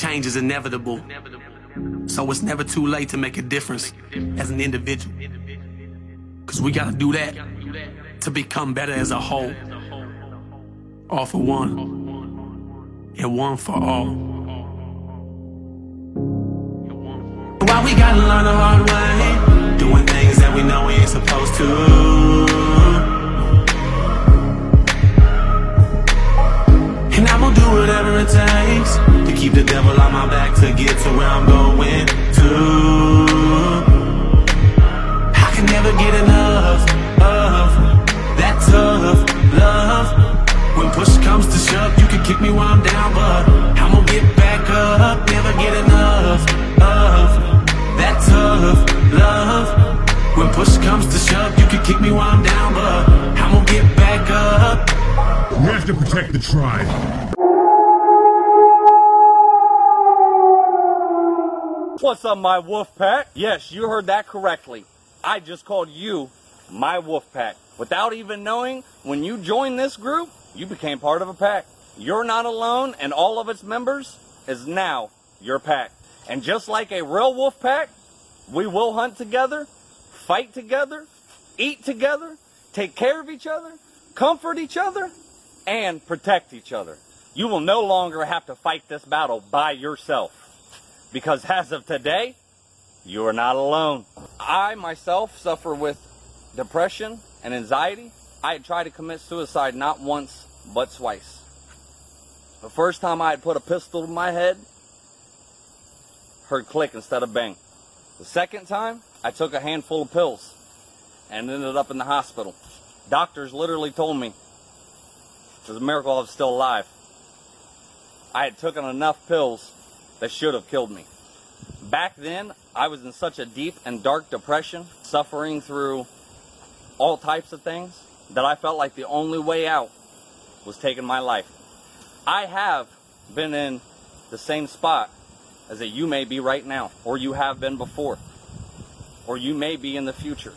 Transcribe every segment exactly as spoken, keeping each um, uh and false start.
change is inevitable, so it's never too late to make a difference as an individual. Cause we gotta do that to become better as a whole. All for one, and one for all. Why we gotta learn the hard way, doing things that we know we ain't supposed to. And I'm gonna do whatever it takes to keep the devil on my back, to get to where I'm going to. I can never get enough of that tough love. When push comes to shove, you can kick me while I'm down, but I'm gonna get back up. Never get enough of that tough love. When push comes to shove, you can kick me while I'm down, but I'm gonna get back up. We have to protect the tribe. What's up, my wolf pack? Yes, you heard that correctly. I just called you my wolf pack. Without even knowing, when you joined this group, you became part of a pack. You're not alone, and all of its members is now your pack. And just like a real wolf pack, we will hunt together, fight together, eat together, take care of each other, comfort each other, and protect each other. You will no longer have to fight this battle by yourself, because as of today, you are not alone. I myself suffer with depression and anxiety. I had tried to commit suicide not once, but twice. The first time I had put a pistol to my head, heard click instead of bang. The second time, I took a handful of pills and ended up in the hospital. Doctors literally told me, it's a miracle I was still alive. I had taken enough pills that should have killed me. Back then, I was in such a deep and dark depression, suffering through all types of things, that I felt like the only way out was taking my life. I have been in the same spot as that you may be right now, or you have been before, or you may be in the future.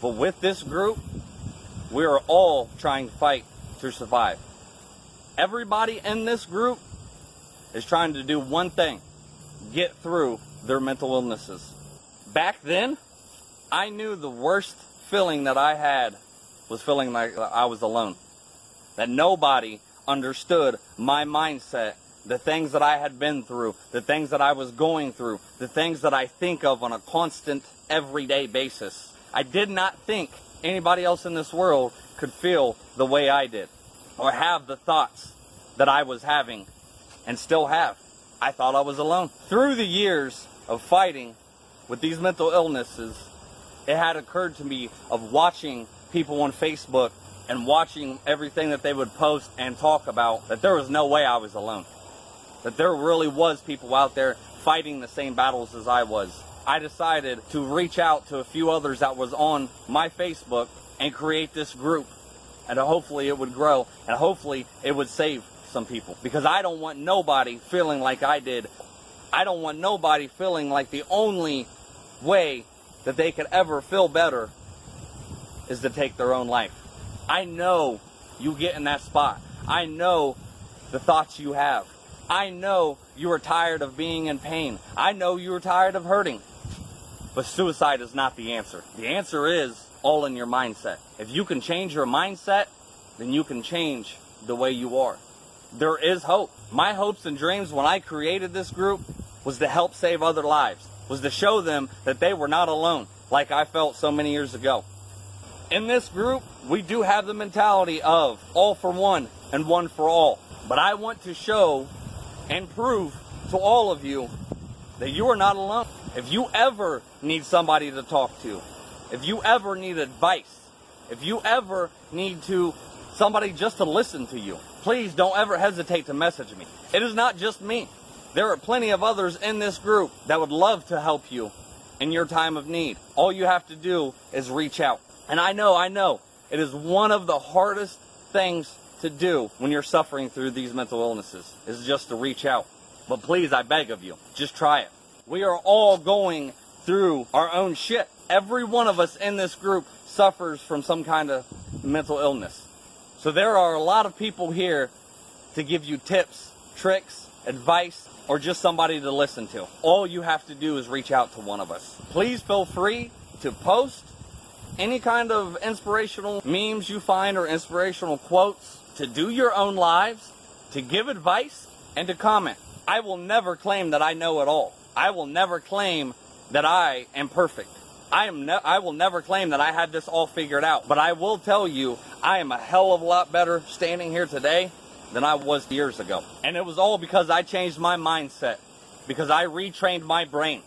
But with this group, we are all trying to fight to survive. Everybody in this group is trying to do one thing: get through their mental illnesses. Back then, I knew the worst feeling that I had was feeling like I was alone, that nobody understood my mindset, the things that I had been through, the things that I was going through, the things that I think of on a constant, everyday basis. I did not think anybody else in this world could feel the way I did, or have the thoughts that I was having and still have. I thought I was alone. Through the years of fighting with these mental illnesses, it had occurred to me of watching people on Facebook and watching everything that they would post and talk about, that there was no way I was alone, that there really was people out there fighting the same battles as I was. I decided to reach out to a few others that was on my Facebook and create this group, and hopefully it would grow, and hopefully it would save some people, because I don't want nobody feeling like I did. I don't want nobody feeling like the only way that they could ever feel better is to take their own life. I know you get in that spot. I know the thoughts you have. I know you are tired of being in pain. I know you are tired of hurting. But suicide is not the answer. The answer is all in your mindset. If you can change your mindset, then you can change the way you are. There is hope. My hopes and dreams when I created this group was to help save other lives, was to show them that they were not alone, like I felt so many years ago. In this group, we do have the mentality of all for one and one for all. But I want to show and prove to all of you that you are not alone. If you ever need somebody to talk to, if you ever need advice, if you ever need to somebody just to listen to you, please don't ever hesitate to message me. It is not just me. There are plenty of others in this group that would love to help you in your time of need. All you have to do is reach out. And I know, I know, it is one of the hardest things to do when you're suffering through these mental illnesses, is just to reach out. But please, I beg of you, just try it. We are all going through our own shit. Every one of us in this group suffers from some kind of mental illness. So there are a lot of people here to give you tips, tricks, advice, or just somebody to listen to. All you have to do is reach out to one of us. Please feel free to post any kind of inspirational memes you find or inspirational quotes, to do your own lives, to give advice, and to comment. I will never claim that I know it all. I will never claim that I am perfect. I am ne- I will never claim that I had this all figured out. But I will tell you, I am a hell of a lot better standing here today than I was years ago. And it was all because I changed my mindset. Because I retrained my brain.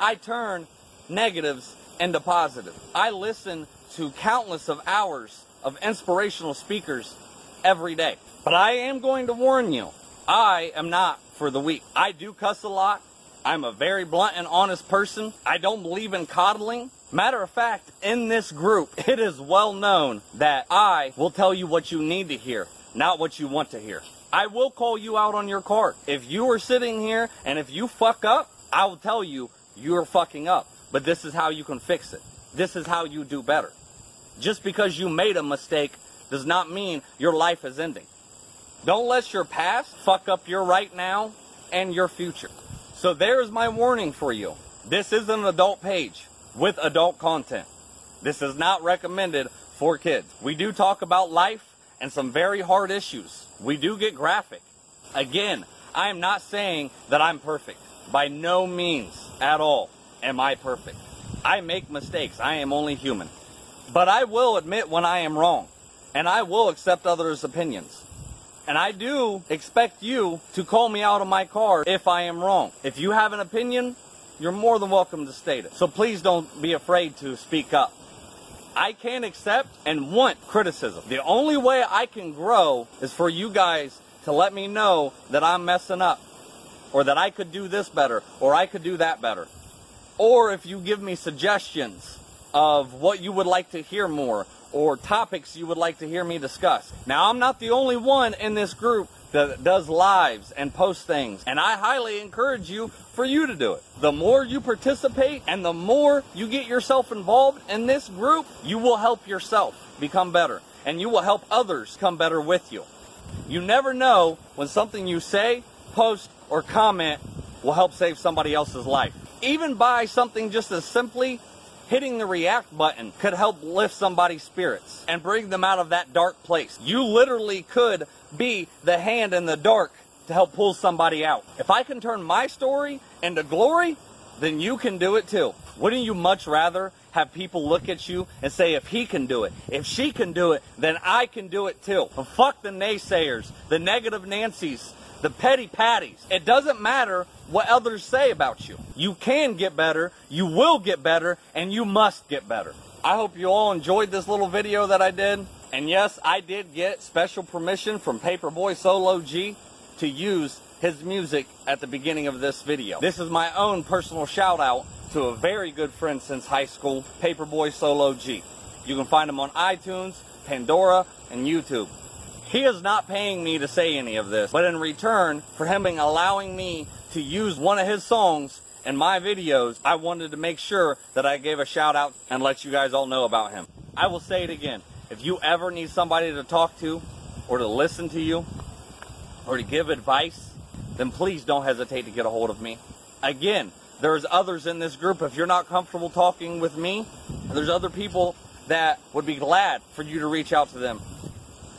I turned negatives into positive. I listen to countless of hours of inspirational speakers every day. But I am going to warn you, I am not for the weak. I do cuss a lot. I'm a very blunt and honest person. I don't believe in coddling. Matter of fact, in this group, it is well known that I will tell you what you need to hear, not what you want to hear. I will call you out on your card. If you are sitting here and if you fuck up, I will tell you you're fucking up. But this is how you can fix it. This is how you do better. Just because you made a mistake does not mean your life is ending. Don't let your past fuck up your right now and your future. So there's my warning for you. This is an adult page with adult content. This is not recommended for kids. We do talk about life and some very hard issues. We do get graphic. Again, I am not saying that I'm perfect. By no means at all am I perfect. I make mistakes. I am only human. But I will admit when I am wrong. And I will accept others' opinions. And I do expect you to call me out on my card if I am wrong. If you have an opinion, you're more than welcome to state it. So please don't be afraid to speak up. I can accept and want criticism. The only way I can grow is for you guys to let me know that I'm messing up, or that I could do this better, or I could do that better. Or if you give me suggestions of what you would like to hear more, or topics you would like to hear me discuss. Now, I'm not the only one in this group that does lives and posts things, and I highly encourage you for you to do it. The more you participate and the more you get yourself involved in this group, you will help yourself become better, and you will help others come better with you. You never know when something you say, post, or comment will help save somebody else's life. Even by something just as simply hitting the react button could help lift somebody's spirits and bring them out of that dark place. You literally could be the hand in the dark to help pull somebody out. If I can turn my story into glory, then you can do it too. Wouldn't you much rather have people look at you and say, if he can do it, if she can do it, then I can do it too. And fuck the naysayers, the negative Nancys, the petty patties. It doesn't matter what others say about you. You can get better, you will get better, and you must get better. I hope you all enjoyed this little video that I did. And yes, I did get special permission from Paperboy Solo G to use his music at the beginning of this video. This is my own personal shout out to a very good friend since high school, Paperboy Solo G. You can find him on iTunes, Pandora, and YouTube. He is not paying me to say any of this, but in return for him allowing me to use one of his songs in my videos, I wanted to make sure that I gave a shout out and let you guys all know about him. I will say it again. If you ever need somebody to talk to, or to listen to you, or to give advice, then please don't hesitate to get a hold of me. Again, there's others in this group. If you're not comfortable talking with me, there's other people that would be glad for you to reach out to them,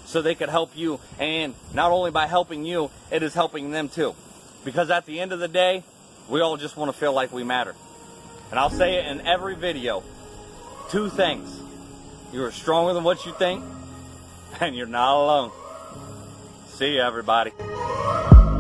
so they could help you, and not only by helping you, it is helping them too. Because at the end of the day, we all just want to feel like we matter. And I'll say it in every video, two things. You are stronger than what you think, and you're not alone. See you, everybody.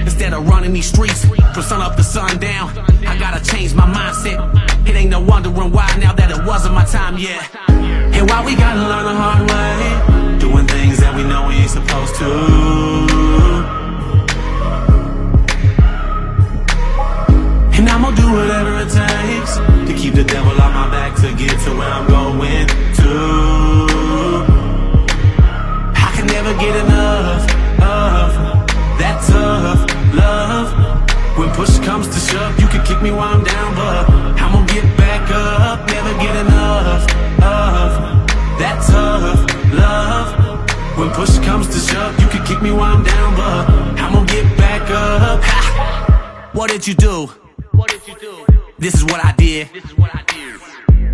Instead of running these streets from sun up to sundown, I gotta change my mindset. It ain't no wondering why now that it wasn't my time yet. And why we gotta learn the hard way, doing things that we know we ain't supposed to. And I'm gonna do whatever it takes to keep the devil out my back, to get to where I'm going to. I can never get enough of that tough love. When push comes to shove, you can kick me while I'm down, but I'm gonna get back up. Never get enough of that tough love. When push comes to shove, you can kick me while I'm down, but I'm gonna get back up. Ha! What did you do? What did you do? This is what I did. This is what I did.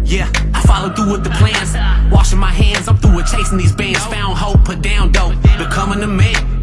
Yeah, I followed through with the plans. Washing my hands, I'm through with chasing these bands. Found hope, put down dope, becoming a man.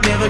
Never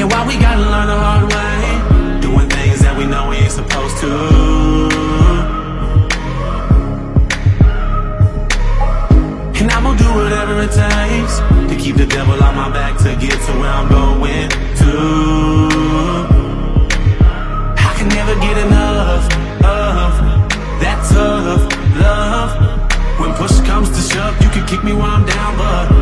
And while we gotta learn the hard way, doing things that we know we ain't supposed to. And I'm gonna do whatever it takes to keep the devil on my back, to get to where I'm going to. Never get enough of that tough love. When push comes to shove, you can kick me while I'm down, but